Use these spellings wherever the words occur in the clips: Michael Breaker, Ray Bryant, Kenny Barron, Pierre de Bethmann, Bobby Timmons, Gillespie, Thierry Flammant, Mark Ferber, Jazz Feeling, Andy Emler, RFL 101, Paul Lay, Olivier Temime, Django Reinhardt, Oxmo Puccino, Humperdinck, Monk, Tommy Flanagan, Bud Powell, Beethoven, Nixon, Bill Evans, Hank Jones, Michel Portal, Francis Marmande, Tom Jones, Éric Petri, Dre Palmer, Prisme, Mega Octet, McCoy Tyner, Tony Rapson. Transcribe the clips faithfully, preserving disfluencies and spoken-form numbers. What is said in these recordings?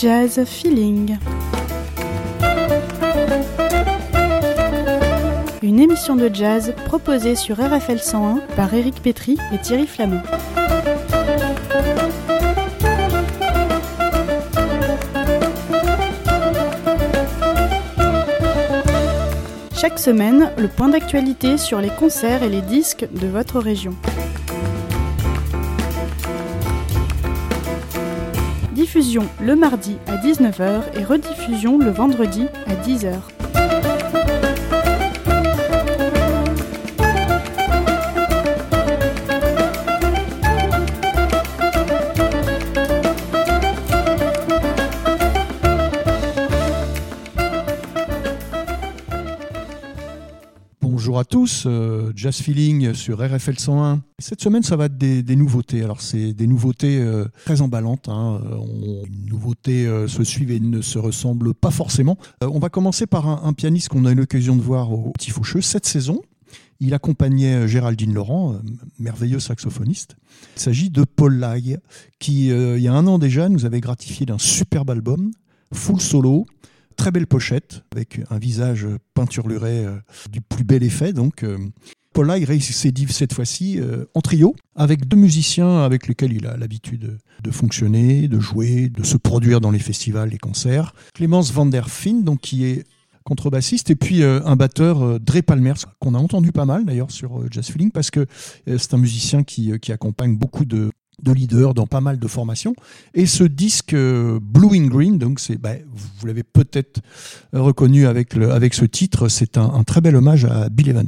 Jazz Feeling. Une émission de jazz proposée sur R F L cent un par Éric Petri et Thierry Flammant. Chaque semaine, le point d'actualité sur les concerts et les disques de votre région. Diffusion le mardi à dix-neuf heures et rediffusion le vendredi à dix heures. Bonjour à tous, euh, Jazz Feeling sur R F L cent un. Cette semaine, ça va être des, des nouveautés. Alors, c'est des nouveautés euh, très emballantes. Hein. On, une nouveauté euh, se suivent et ne se ressemblent pas forcément. Euh, on va commencer par un, un pianiste qu'on a eu l'occasion de voir au Petit Faucheux cette saison. Il accompagnait Géraldine Laurent, euh, merveilleux saxophoniste. Il s'agit de Paul Lay, qui, euh, il y a un an déjà, nous avait gratifié d'un superbe album, full solo. Très belle pochette, avec un visage peinturluré euh, du plus bel effet. Donc, euh, Paul Lay s'est dit cette fois-ci euh, en trio, avec deux musiciens avec lesquels il a l'habitude de fonctionner, de jouer, de se produire dans les festivals, les concerts. Clémence van der Finn, donc, qui est contrebassiste, et puis euh, un batteur, euh, Dre Palmer, qu'on a entendu pas mal d'ailleurs sur euh, Jazz Feeling, parce que euh, c'est un musicien qui, euh, qui accompagne beaucoup de... de leader dans pas mal de formations. Et ce disque euh, Blue in Green, donc c'est, bah, vous l'avez peut-être reconnu avec, le, avec ce titre, c'est un, un très bel hommage à Bill Evans.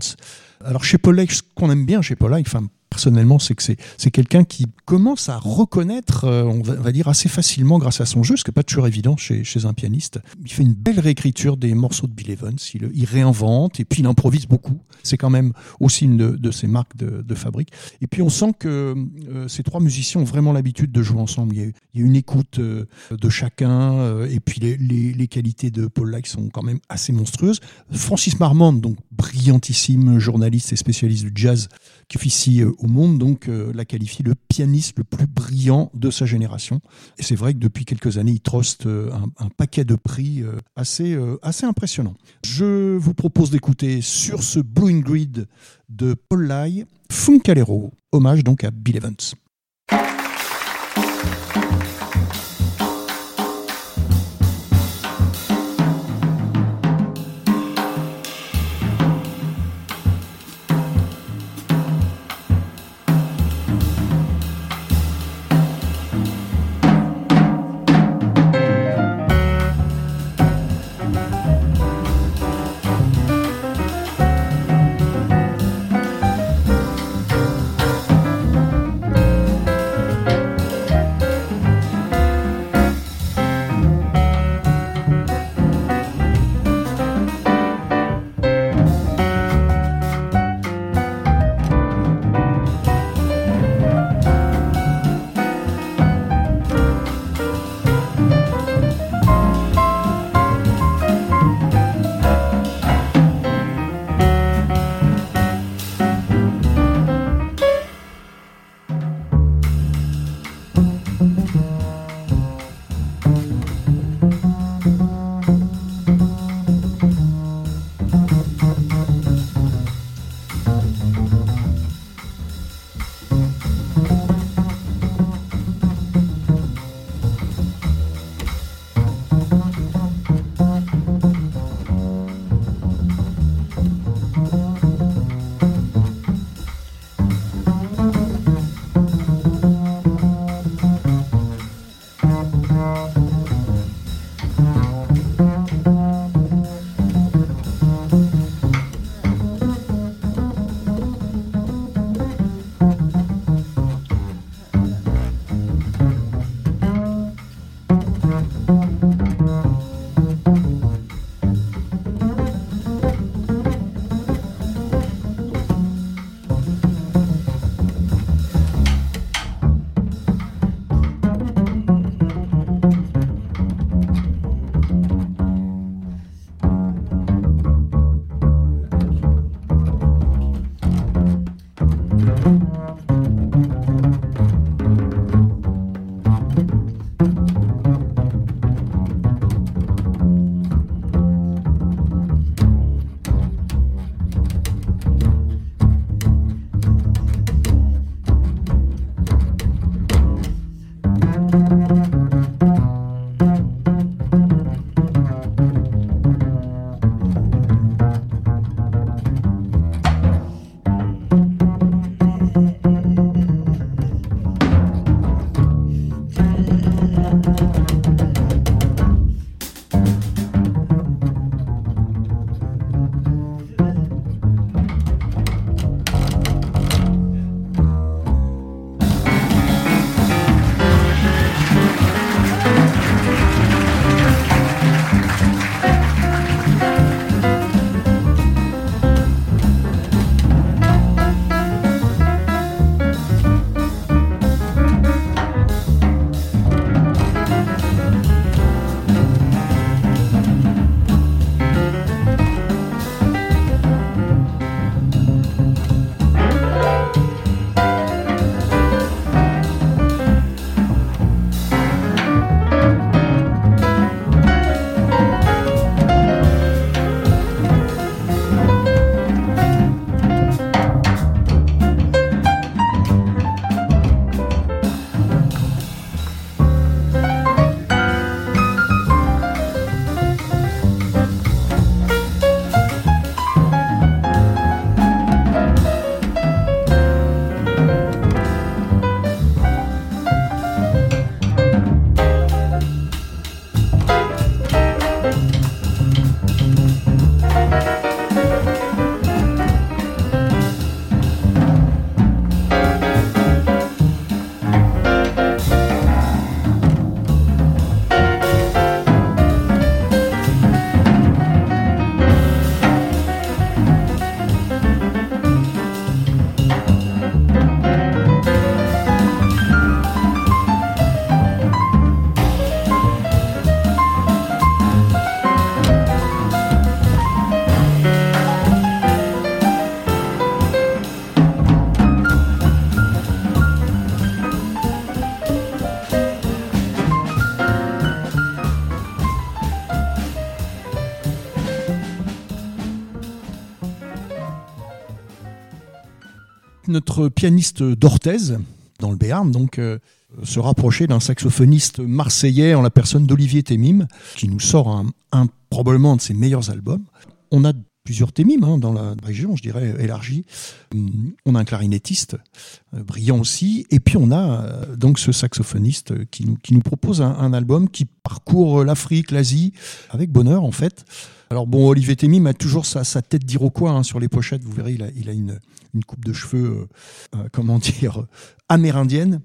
Alors chez Paul Lay, ce qu'on aime bien chez Paul Lay, enfin, personnellement, c'est que c'est, c'est quelqu'un qui commence à reconnaître, euh, on, va, on va dire, assez facilement grâce à son jeu, ce qui n'est pas toujours évident chez, chez un pianiste. Il fait une belle réécriture des morceaux de Bill Evans, il, il réinvente et puis il improvise beaucoup. C'est quand même aussi une de, de ses marques de, de fabrique. Et puis on sent que euh, ces trois musiciens ont vraiment l'habitude de jouer ensemble. Il y a, il y a une écoute euh, de chacun euh, et puis les, les, les qualités de Paul Lay sont quand même assez monstrueuses. Francis Marmande, donc brillantissime journaliste et spécialiste du jazz qui officie euh, au monde, donc euh, la qualifie le pianiste le plus brillant de sa génération. Et c'est vrai que depuis quelques années, il troste euh, un, un paquet de prix euh, assez, euh, assez impressionnant. Je vous propose d'écouter sur ce Blue in Green de Paul Lay, Funcalero, hommage donc à Bill Evans. notre pianiste d'Orthez, dans le Béarn, donc, euh, se rapprocher d'un saxophoniste marseillais en la personne d'Olivier Temime, qui nous sort un, un probablement un de ses meilleurs albums. On a plusieurs Temimes hein, dans la région, je dirais, élargie. On a un clarinettiste euh, brillant aussi. Et puis on a euh, donc ce saxophoniste qui nous, qui nous propose un, un album qui parcourt l'Afrique, l'Asie, avec bonheur en fait. Alors bon, Olivier Temime a toujours sa, sa tête d'Iroquois hein, sur les pochettes. Vous verrez, il a, il a une, une coupe de cheveux, euh, euh, comment dire, amérindienne.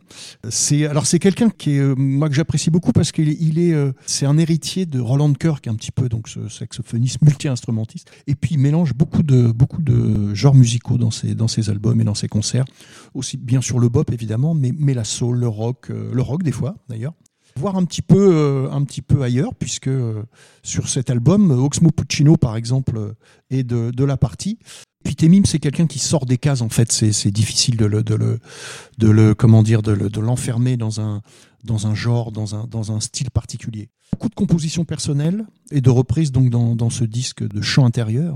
C'est, alors c'est quelqu'un qui est, euh, moi que j'apprécie beaucoup parce qu'il est, il est euh, c'est un héritier de Roland Kirk un petit peu, donc ce saxophoniste multi-instrumentiste. Et puis il mélange beaucoup de, beaucoup de genres musicaux dans ses, dans ses albums et dans ses concerts. Aussi bien sûr le bop évidemment, mais, mais la soul, le rock, euh, le rock des fois d'ailleurs. Voir un petit peu, euh, un petit peu ailleurs, puisque euh, sur cet album, Oxmo Puccino, par exemple, euh, est de, de la partie. Puis Temime, c'est quelqu'un qui sort des cases, en fait. C'est, c'est difficile de le, de le, de le, comment dire, de, le, de l'enfermer dans un, dans un genre, dans un, dans un style particulier. Beaucoup de compositions personnelles et de reprises donc dans, dans ce disque de chant intérieur,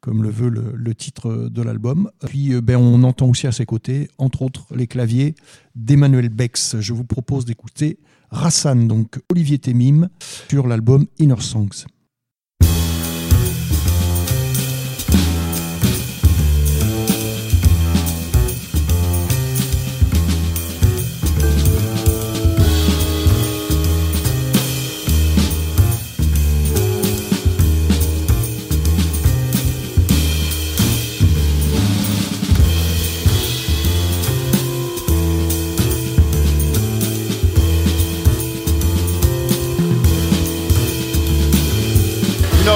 comme le veut le, le titre de l'album. Puis ben, on entend aussi à ses côtés, entre autres, les claviers d'Emmanuel Bex. Je vous propose d'écouter Rassan, donc Olivier Temime, sur l'album Inners Songs.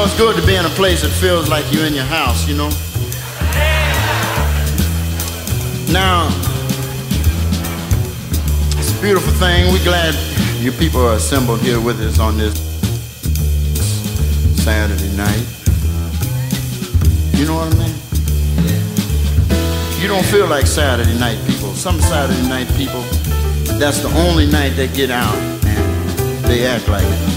It's good to be in a place that feels like you're in your house, you know. Now, it's a beautiful thing. We're glad you people are assembled here with us on this Saturday night. You know what I mean? You don't feel like Saturday night people. Some Saturday night people, that's the only night they get out and they act like it.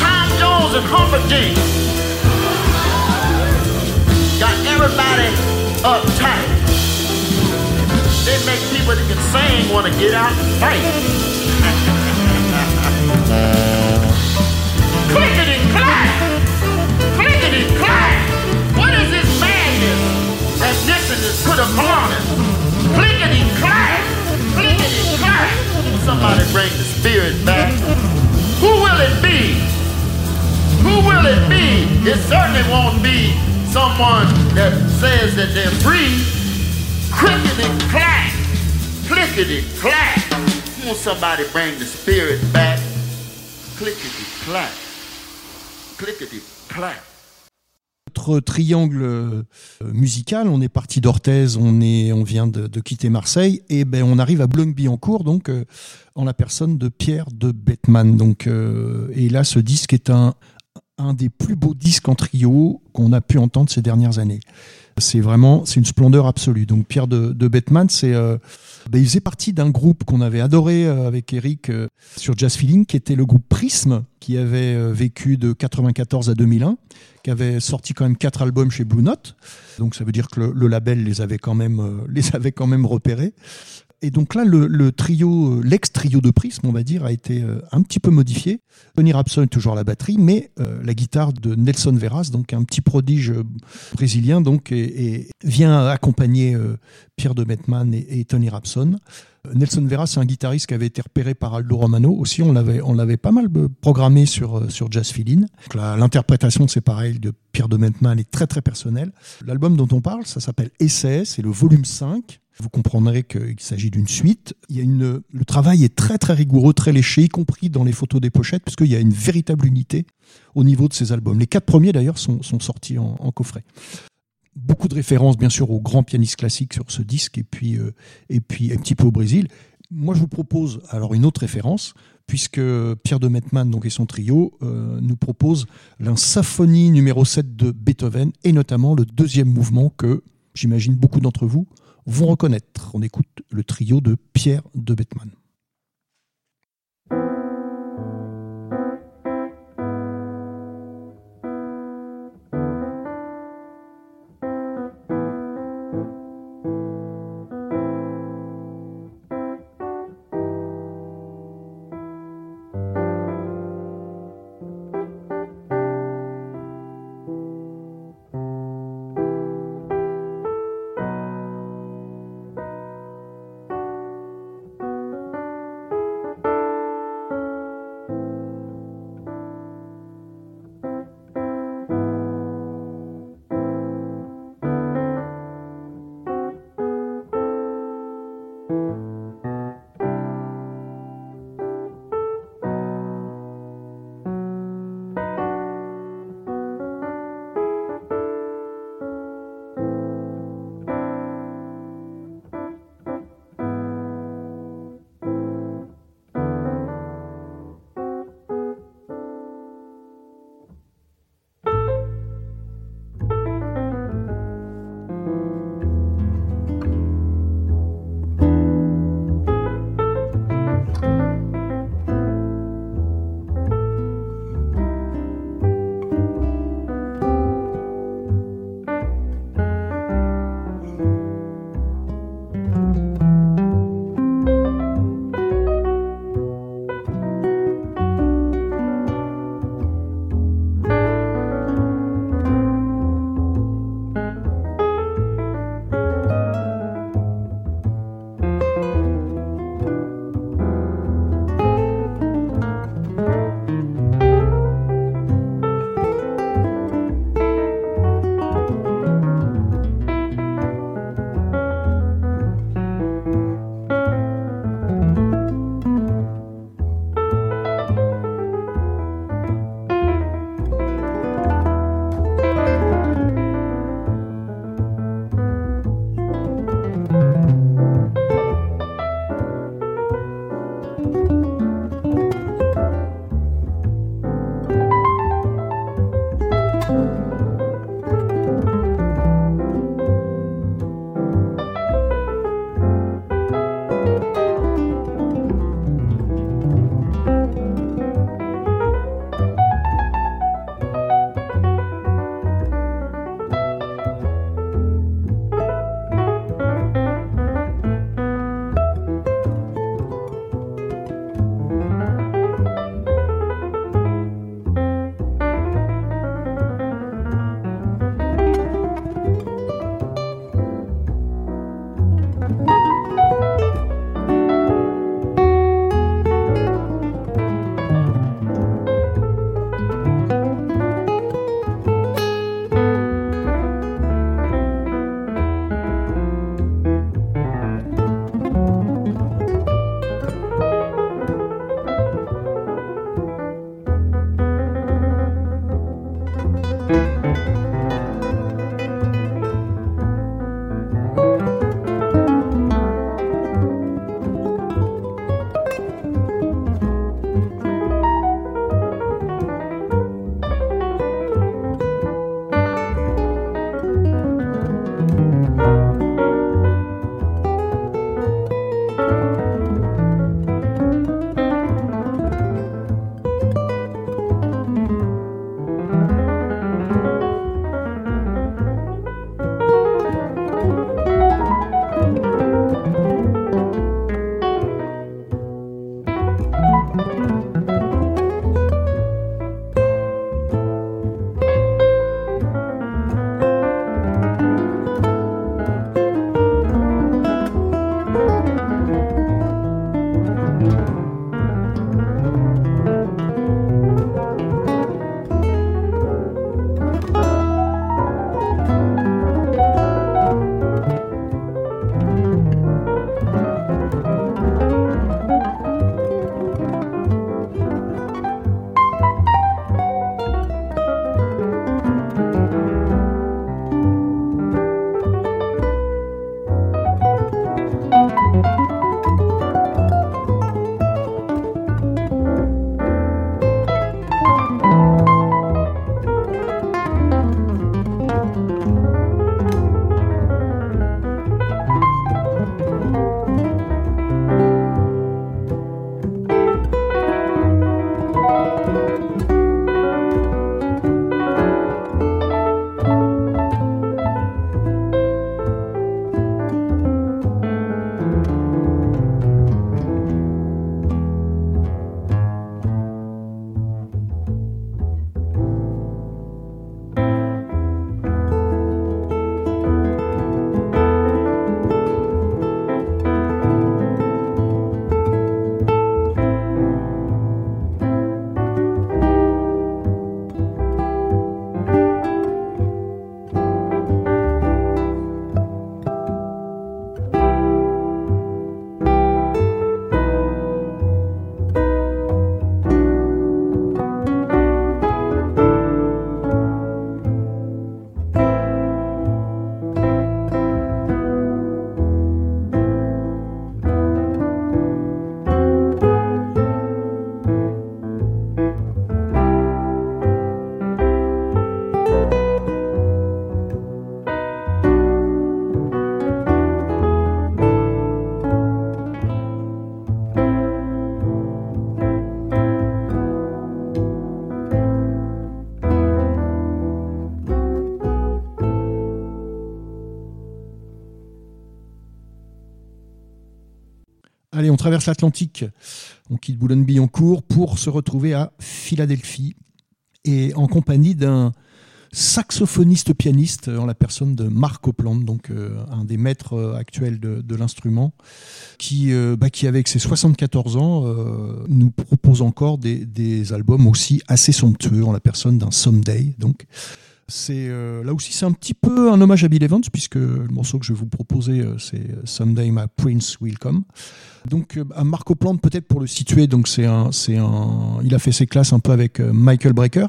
Tom Jones and Humperdinck got everybody uptight. They make people that can sing want to get out and fight. Clickety-clack! Clickety-clack! What is this madness that Nixon has put upon us? Clickety-clack! Clickety-clack! Somebody bring the spirit back. Who will it be? Who will it be? It certainly won't be someone that says that they're free. Clickety-clack! Clickety-clack! Won't somebody bring the spirit back? Clickety-clack. Clickety-clack. Notre triangle musical, on est parti d'Orthez, on, est, on vient de, de quitter Marseille, et ben on arrive à Boulogne-Billancourt, donc euh, en la personne de Pierre de Bethmann. Donc, euh, et là, ce disque est un, un des plus beaux disques en trio qu'on a pu entendre ces dernières années. C'est vraiment, c'est une splendeur absolue. Donc Pierre de, de Bethmann, c'est, euh, bah, il faisait partie d'un groupe qu'on avait adoré euh, avec Éric euh, sur Jazz Feeling, qui était le groupe Prisme, qui avait euh, vécu de quatre-vingt-quatorze à deux mille un, qui avait sorti quand même quatre albums chez Blue Note. Donc ça veut dire que le, le label les avait quand même, euh, les avait quand même repérés. Et donc là, le, le trio, l'ex-trio de Prisme, on va dire, a été un petit peu modifié. Tony Rapson est toujours à la batterie, mais euh, la guitare de Nelson Veras, donc un petit prodige brésilien, donc, et, et vient accompagner euh, Pierre de Bethmann et, et Tony Rapson. Nelson Veras, c'est un guitariste qui avait été repéré par Aldo Romano aussi. On l'avait, on l'avait pas mal programmé sur, sur Jazz Feeling. Donc là, l'interprétation, c'est pareil, de Pierre de Bethmann est très très personnelle. L'album dont on parle, ça s'appelle Essai, c'est le volume cinq. Vous comprendrez qu'il s'agit d'une suite. Il y a une, le travail est très très rigoureux, très léché, y compris dans les photos des pochettes, parce qu'il y a une véritable unité au niveau de ces albums. Les quatre premiers d'ailleurs sont, sont sortis en, en coffret. Beaucoup de références bien sûr aux grands pianistes classiques sur ce disque, et puis, euh, et puis un petit peu au Brésil. Moi je vous propose alors une autre référence, puisque Pierre de Bethmann donc, et son trio euh, nous proposent la symphonie numéro sept de Beethoven, et notamment le deuxième mouvement que j'imagine beaucoup d'entre vous vont reconnaître. On écoute le trio de Pierre de Bethmann. Allez, on traverse l'Atlantique, on quitte Boulogne-Billancourt pour se retrouver à Philadelphie et en compagnie d'un saxophoniste-pianiste en la personne de Mark Copland, donc euh, un des maîtres actuels de, de l'instrument, qui, euh, bah, qui avec ses soixante-quatorze ans euh, nous propose encore des, des albums aussi assez somptueux en la personne d'un Someday, donc. C'est, euh, là aussi, c'est un petit peu un hommage à Bill Evans, puisque le morceau que je vais vous proposer, euh, c'est Someday My Prince Will Come. Donc, euh, à Mark Copland, peut-être pour le situer, donc c'est un, c'est un, il a fait ses classes un peu avec euh, Michael Breaker.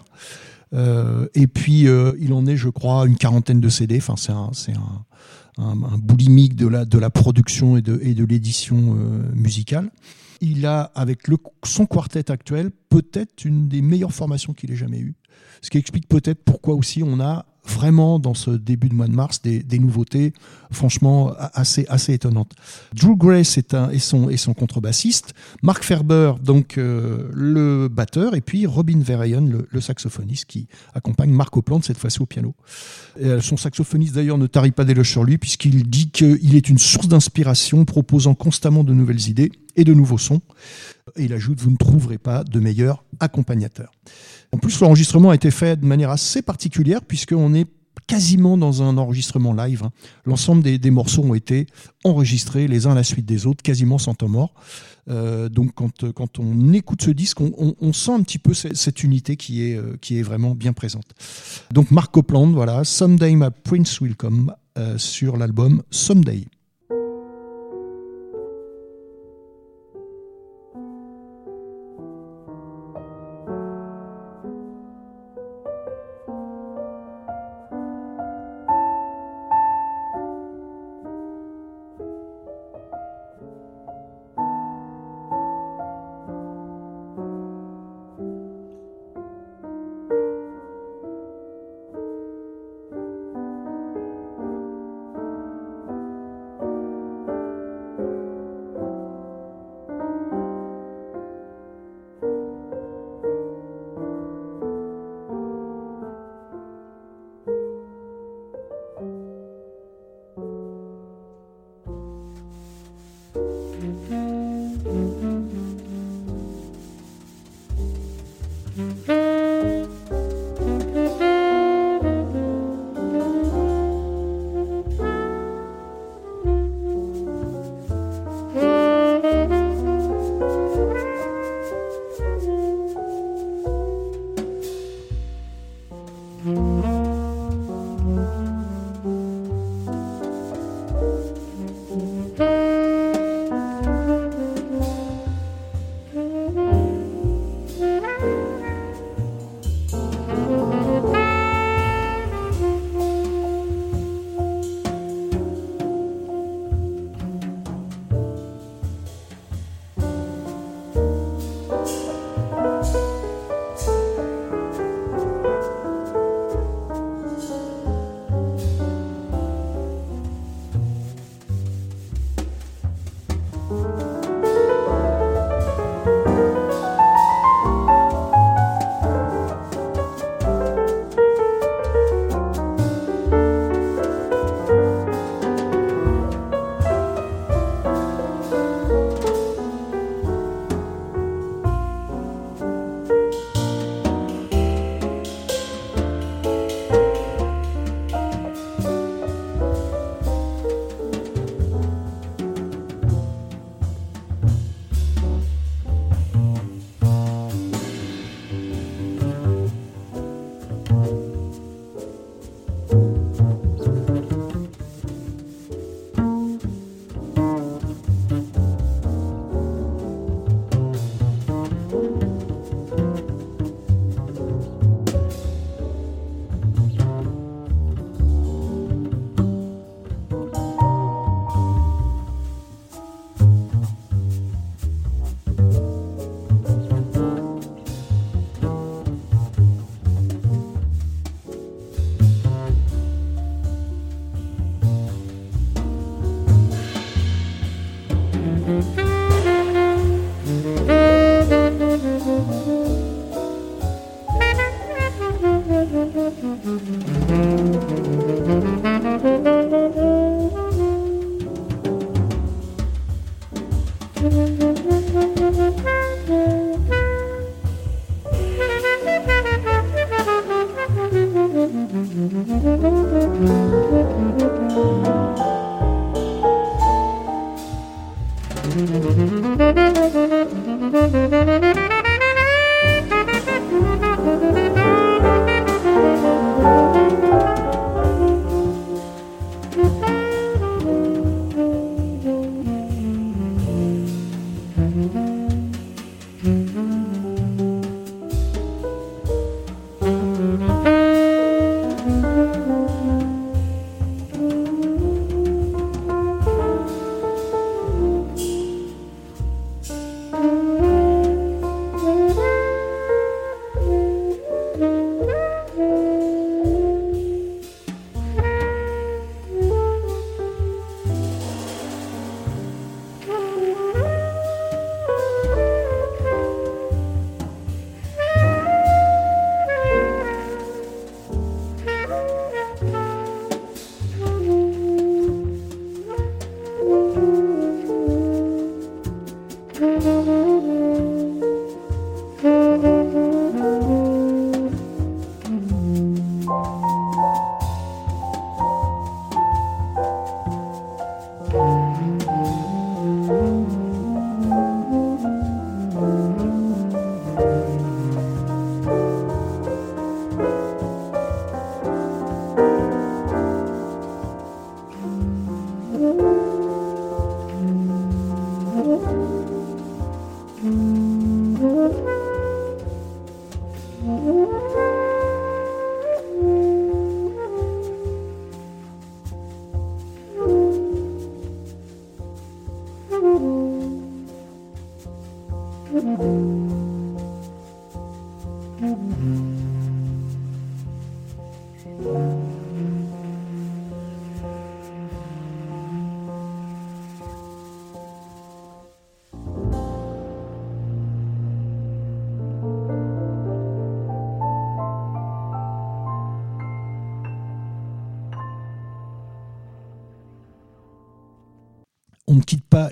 Euh, et puis, euh, il en est, je crois, une quarantaine de C D. Enfin, c'est un, c'est un, un, un boulimique de la, de la production et de, et de l'édition euh, musicale. Il a, avec le, son quartet actuel, peut-être une des meilleures formations qu'il ait jamais eues. Ce qui explique peut-être pourquoi aussi on a vraiment, dans ce début de mois de mars, des, des nouveautés franchement assez, assez étonnantes. Drew Grace est, un, est, son, est son contrebassiste, Mark Ferber, donc, euh, le batteur, et puis Robin Verheyen, le, le saxophoniste, qui accompagne Mark Copland, cette fois-ci au piano. Et son saxophoniste, d'ailleurs, ne tarit pas d'éloges sur lui, puisqu'il dit qu'il est une source d'inspiration, proposant constamment de nouvelles idées et de nouveaux sons. Et il ajoute « Vous ne trouverez pas de meilleur accompagnateur ». En plus, l'enregistrement a été fait de manière assez particulière, puisqu'on est quasiment dans un enregistrement live. L'ensemble des, des morceaux ont été enregistrés les uns à la suite des autres, quasiment sans temps mort. Euh, donc quand, quand on écoute ce disque, on, on, on sent un petit peu cette, cette unité qui est, qui est vraiment bien présente. Donc Mark Copland, voilà, « Someday My Prince Will Come euh, » sur l'album « Someday ».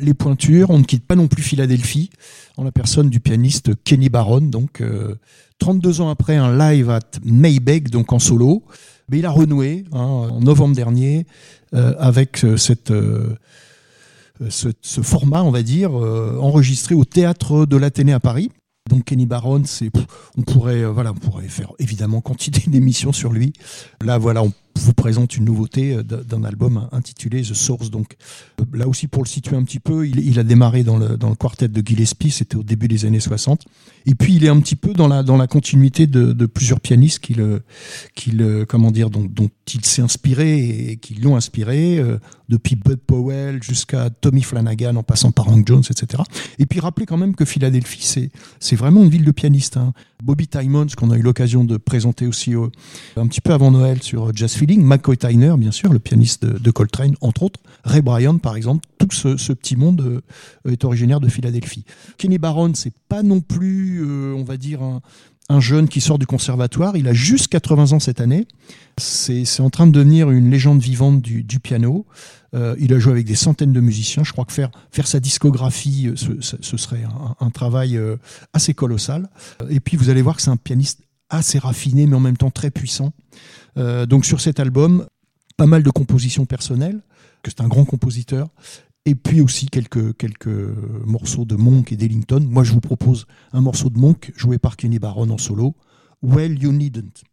Les pointures, on ne quitte pas non plus Philadelphie, en la personne du pianiste Kenny Barron, donc euh, trente-deux ans après un live at Maybeck, donc en solo, mais il a renoué hein, en novembre dernier euh, avec cette, euh, ce, ce format, on va dire, euh, enregistré au théâtre de l'Athénée à Paris. Donc Kenny Barron, c'est, on pourrait, voilà, on pourrait faire évidemment quantité d'émissions sur lui. Là, voilà, on vous présente une nouveauté d'un album intitulé The Source. Donc là aussi, pour le situer un petit peu, il, il a démarré dans le, dans le quartet de Gillespie, c'était au début des années soixante. Et puis il est un petit peu dans la, dans la continuité de, de plusieurs pianistes qu'il, qu'il, comment dire, dont, dont il s'est inspiré et qui l'ont inspiré, euh, depuis Bud Powell jusqu'à Tommy Flanagan, en passant par Hank Jones, et cetera. Et puis rappelez quand même que Philadelphie, c'est, c'est vraiment une ville de pianistes. Hein. Bobby Timmons, qu'on a eu l'occasion de présenter aussi euh, un petit peu avant Noël sur Jazz Feeling, McCoy Tyner, bien sûr, le pianiste de, de Coltrane, entre autres, Ray Bryant, par exemple, tout ce, ce petit monde euh, est originaire de Philadelphie. Kenny Barron, c'est pas non plus, euh, on va dire, un, un jeune qui sort du conservatoire, il a juste quatre-vingts ans cette année, c'est, c'est en train de devenir une légende vivante du, du piano, euh, il a joué avec des centaines de musiciens, je crois que faire, faire sa discographie, ce, ce serait un, un travail assez colossal, et puis vous allez voir que c'est un pianiste assez raffiné, mais en même temps très puissant, euh, donc sur cet album, pas mal de compositions personnelles, que c'est un grand compositeur, et puis aussi quelques, quelques morceaux de Monk et d'Ellington. Moi, je vous propose un morceau de Monk joué par Kenny Barron en solo, Well You Needn't.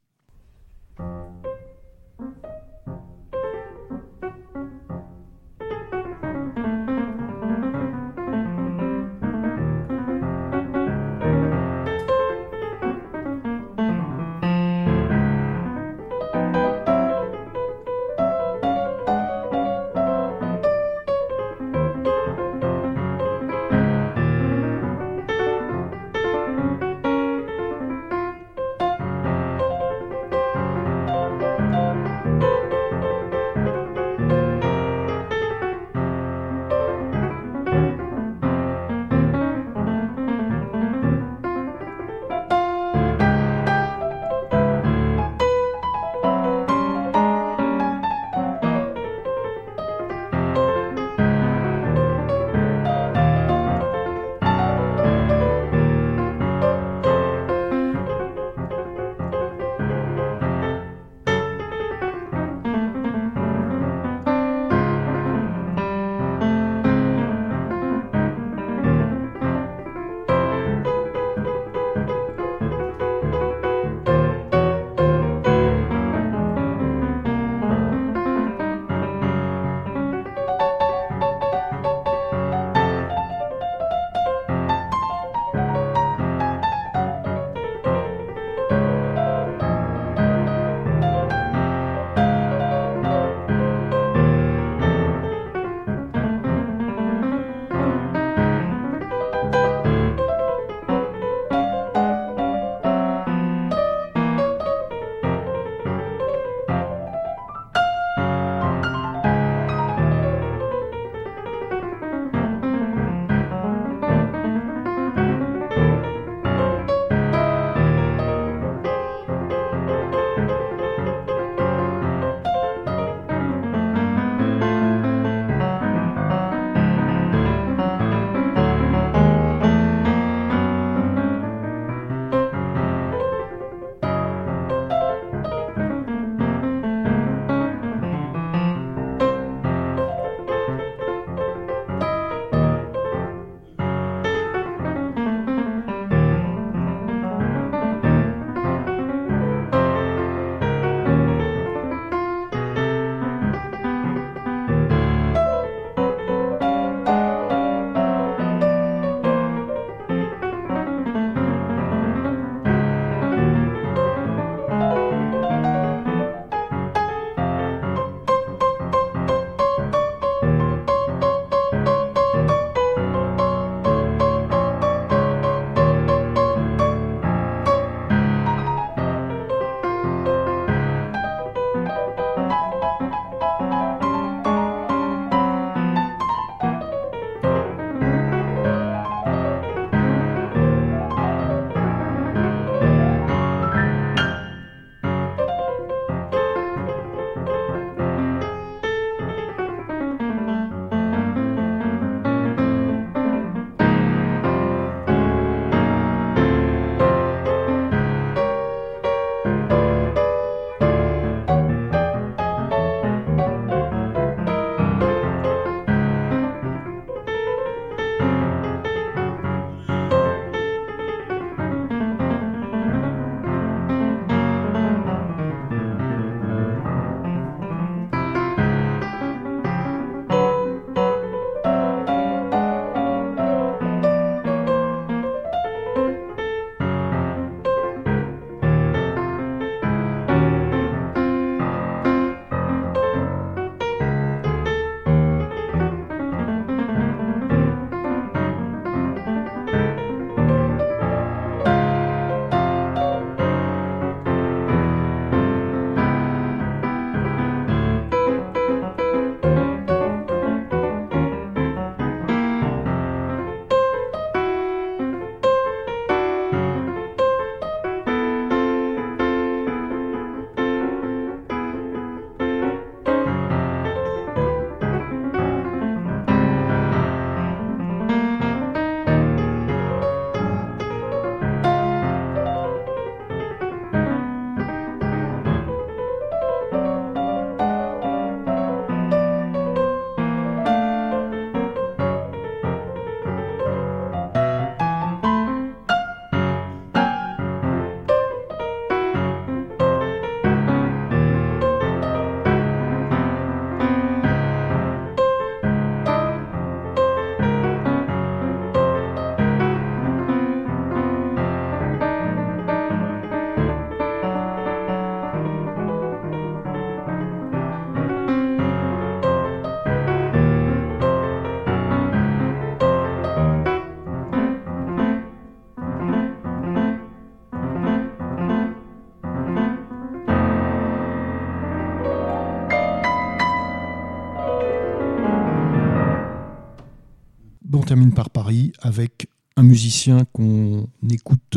termine par Paris avec un musicien qu'on n'écoute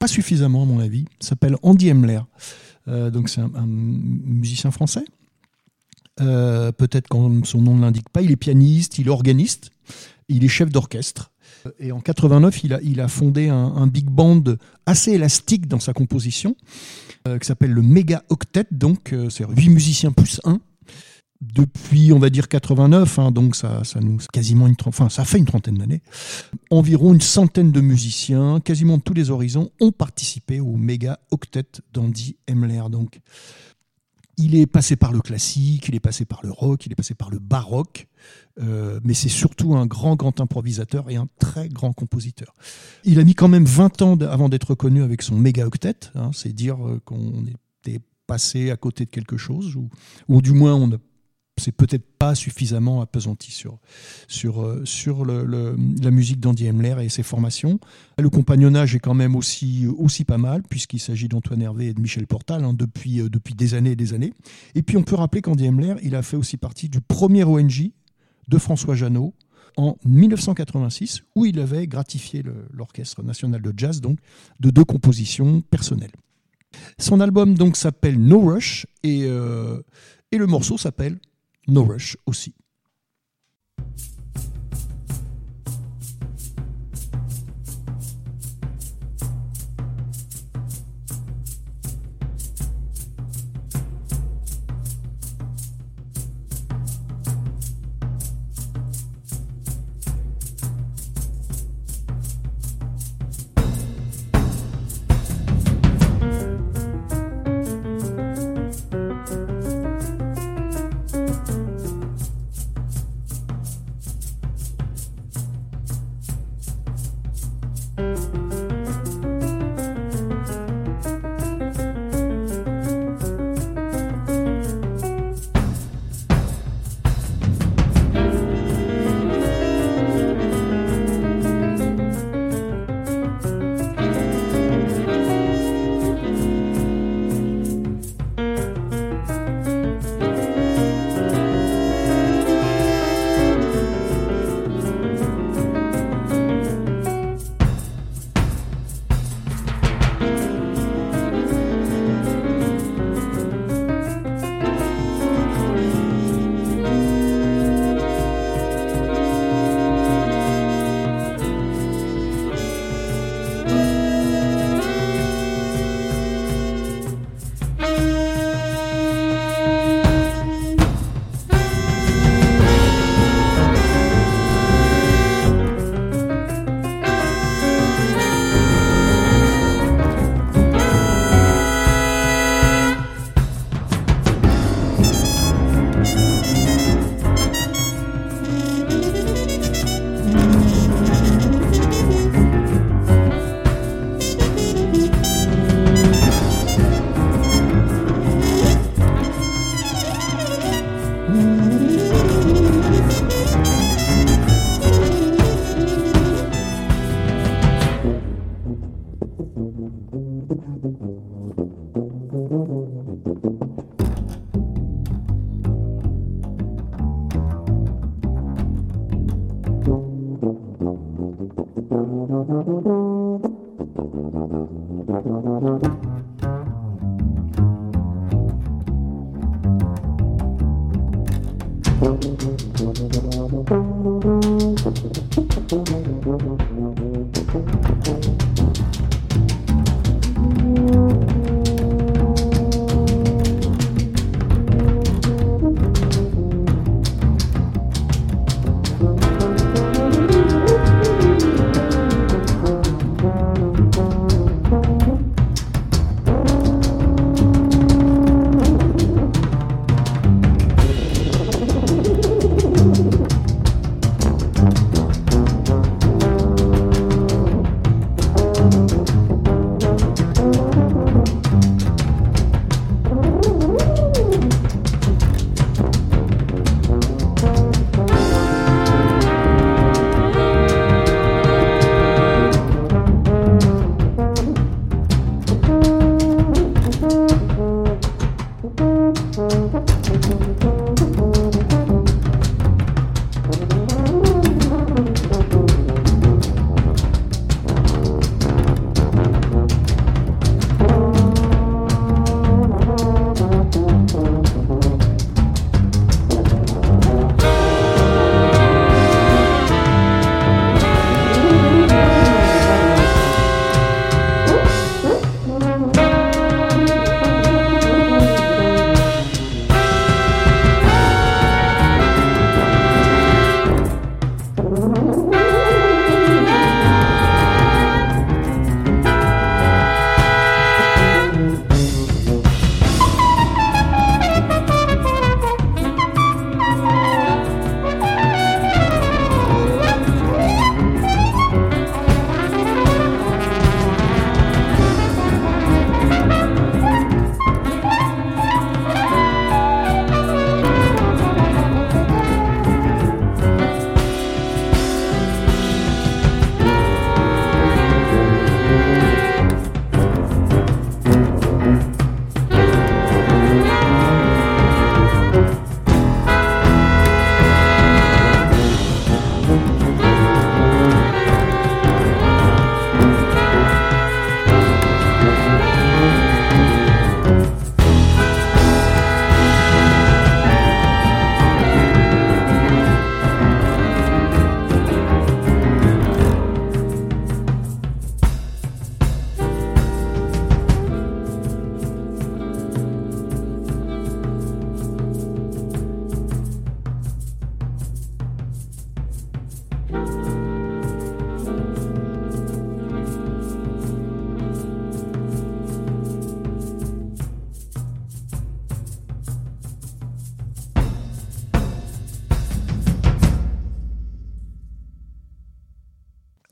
pas suffisamment à mon avis, s'appelle Andy Emler. Euh, donc c'est un, un musicien français. Euh, peut-être quand son nom ne l'indique pas, il est pianiste, il est organiste, il est chef d'orchestre. Et en quatre-vingt-neuf, il a, il a fondé un, un big band assez élastique dans sa composition, euh, qui s'appelle le Mega Octet, donc euh, c'est huit musiciens plus un. Depuis, on va dire, quatre-vingt-neuf, hein, donc ça, ça nous quasiment une enfin, ça fait une trentaine d'années, environ une centaine de musiciens, quasiment de tous les horizons, ont participé au Mega Octet d'Andy Emler. Donc, il est passé par le classique, il est passé par le rock, il est passé par le baroque, euh, mais c'est surtout un grand, grand improvisateur et un très grand compositeur. Il a mis quand même vingt ans avant d'être reconnu avec son Mega Octet, hein, c'est dire qu'on était passé à côté de quelque chose, ou, ou du moins on a c'est peut-être pas suffisamment appesanti sur, sur, sur le, le, la musique d'Andy Emler et ses formations. Le compagnonnage est quand même aussi, aussi pas mal, puisqu'il s'agit d'Antoine Hervé et de Michel Portal hein, depuis, depuis des années et des années. Et puis on peut rappeler qu'Andy Emler, il a fait aussi partie du premier O N J de François Janot en dix-neuf cent quatre-vingt-six, où il avait gratifié le, l'Orchestre National de Jazz donc, de deux compositions personnelles. Son album donc, s'appelle No Rush et, euh, et le morceau s'appelle No Rush aussi.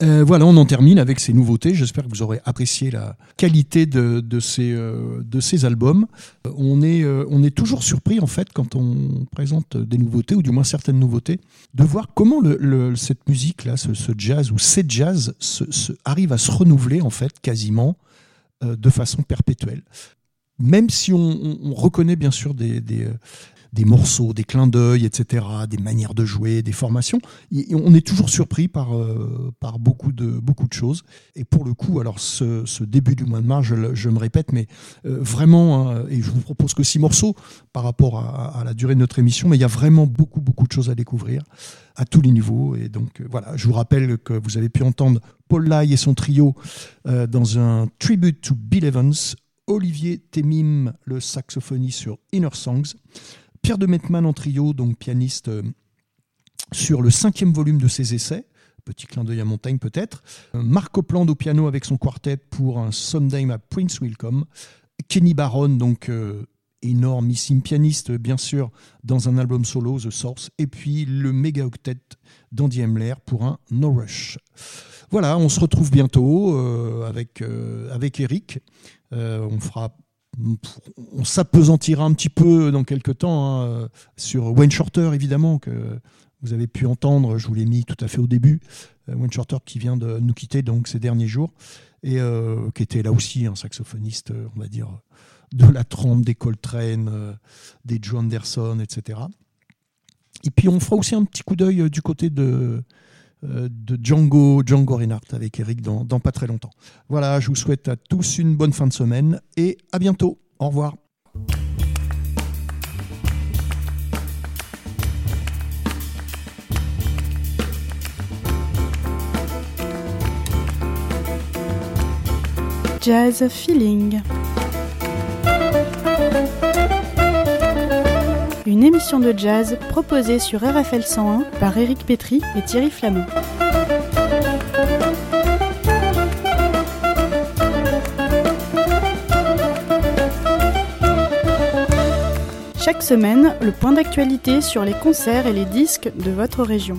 Euh, voilà, on en termine avec ces nouveautés. J'espère que vous aurez apprécié la qualité de, de, ces, euh, de ces albums. On est, euh, on est toujours surpris, en fait, quand on présente des nouveautés, ou du moins certaines nouveautés, de voir comment le, le, cette musique-là, ce, ce jazz ou ces jazz, se, se, arrive à se renouveler, en fait, quasiment euh, de façon perpétuelle. Même si on, on, on reconnaît, bien sûr, des... des des morceaux, des clins d'œil, et cetera, des manières de jouer, des formations. Et on est toujours surpris par, euh, par beaucoup, de, beaucoup de choses. Et pour le coup, alors ce, ce début du mois de mars, je, je me répète, mais euh, vraiment, hein, et je vous propose que six morceaux par rapport à, à la durée de notre émission, mais il y a vraiment beaucoup, beaucoup de choses à découvrir à tous les niveaux. Et donc, euh, voilà, je vous rappelle que vous avez pu entendre Paul Lay et son trio euh, dans un tribute to Bill Evans, Olivier Temime, le saxophoniste sur Inners Songs, Pierre de Bethmann en trio, donc pianiste euh, sur le cinquième volume de ses essais, petit clin d'œil à Montaigne peut-être, euh, Mark Copland au piano avec son quartet pour un Someday My Prince Will Come, Kenny Barron, donc euh, énormissime pianiste bien sûr, dans un album solo, The Source, et puis le Mega Octet d'Andy Hemler pour un No Rush. Voilà, on se retrouve bientôt euh, avec, euh, avec Eric, euh, on fera... On s'apesantira un petit peu dans quelques temps hein, sur Wayne Shorter, évidemment, que vous avez pu entendre. Je vous l'ai mis tout à fait au début. Wayne Shorter qui vient de nous quitter donc, ces derniers jours et euh, qui était là aussi un saxophoniste, on va dire, de la trempe des Coltrane, des John Anderson, et cetera. Et puis on fera aussi un petit coup d'œil du côté de... de Django, Django Reinhardt avec Eric dans, dans pas très longtemps. Voilà, je vous souhaite à tous une bonne fin de semaine et à bientôt. Au revoir. Jazz Feeling. Une émission de jazz proposée sur R F L cent un par Éric Petri et Thierry Flammant. Chaque semaine, le point d'actualité sur les concerts et les disques de votre région.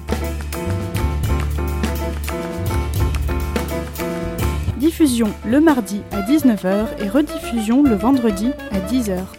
Diffusion le mardi à dix-neuf heures et rediffusion le vendredi à dix heures.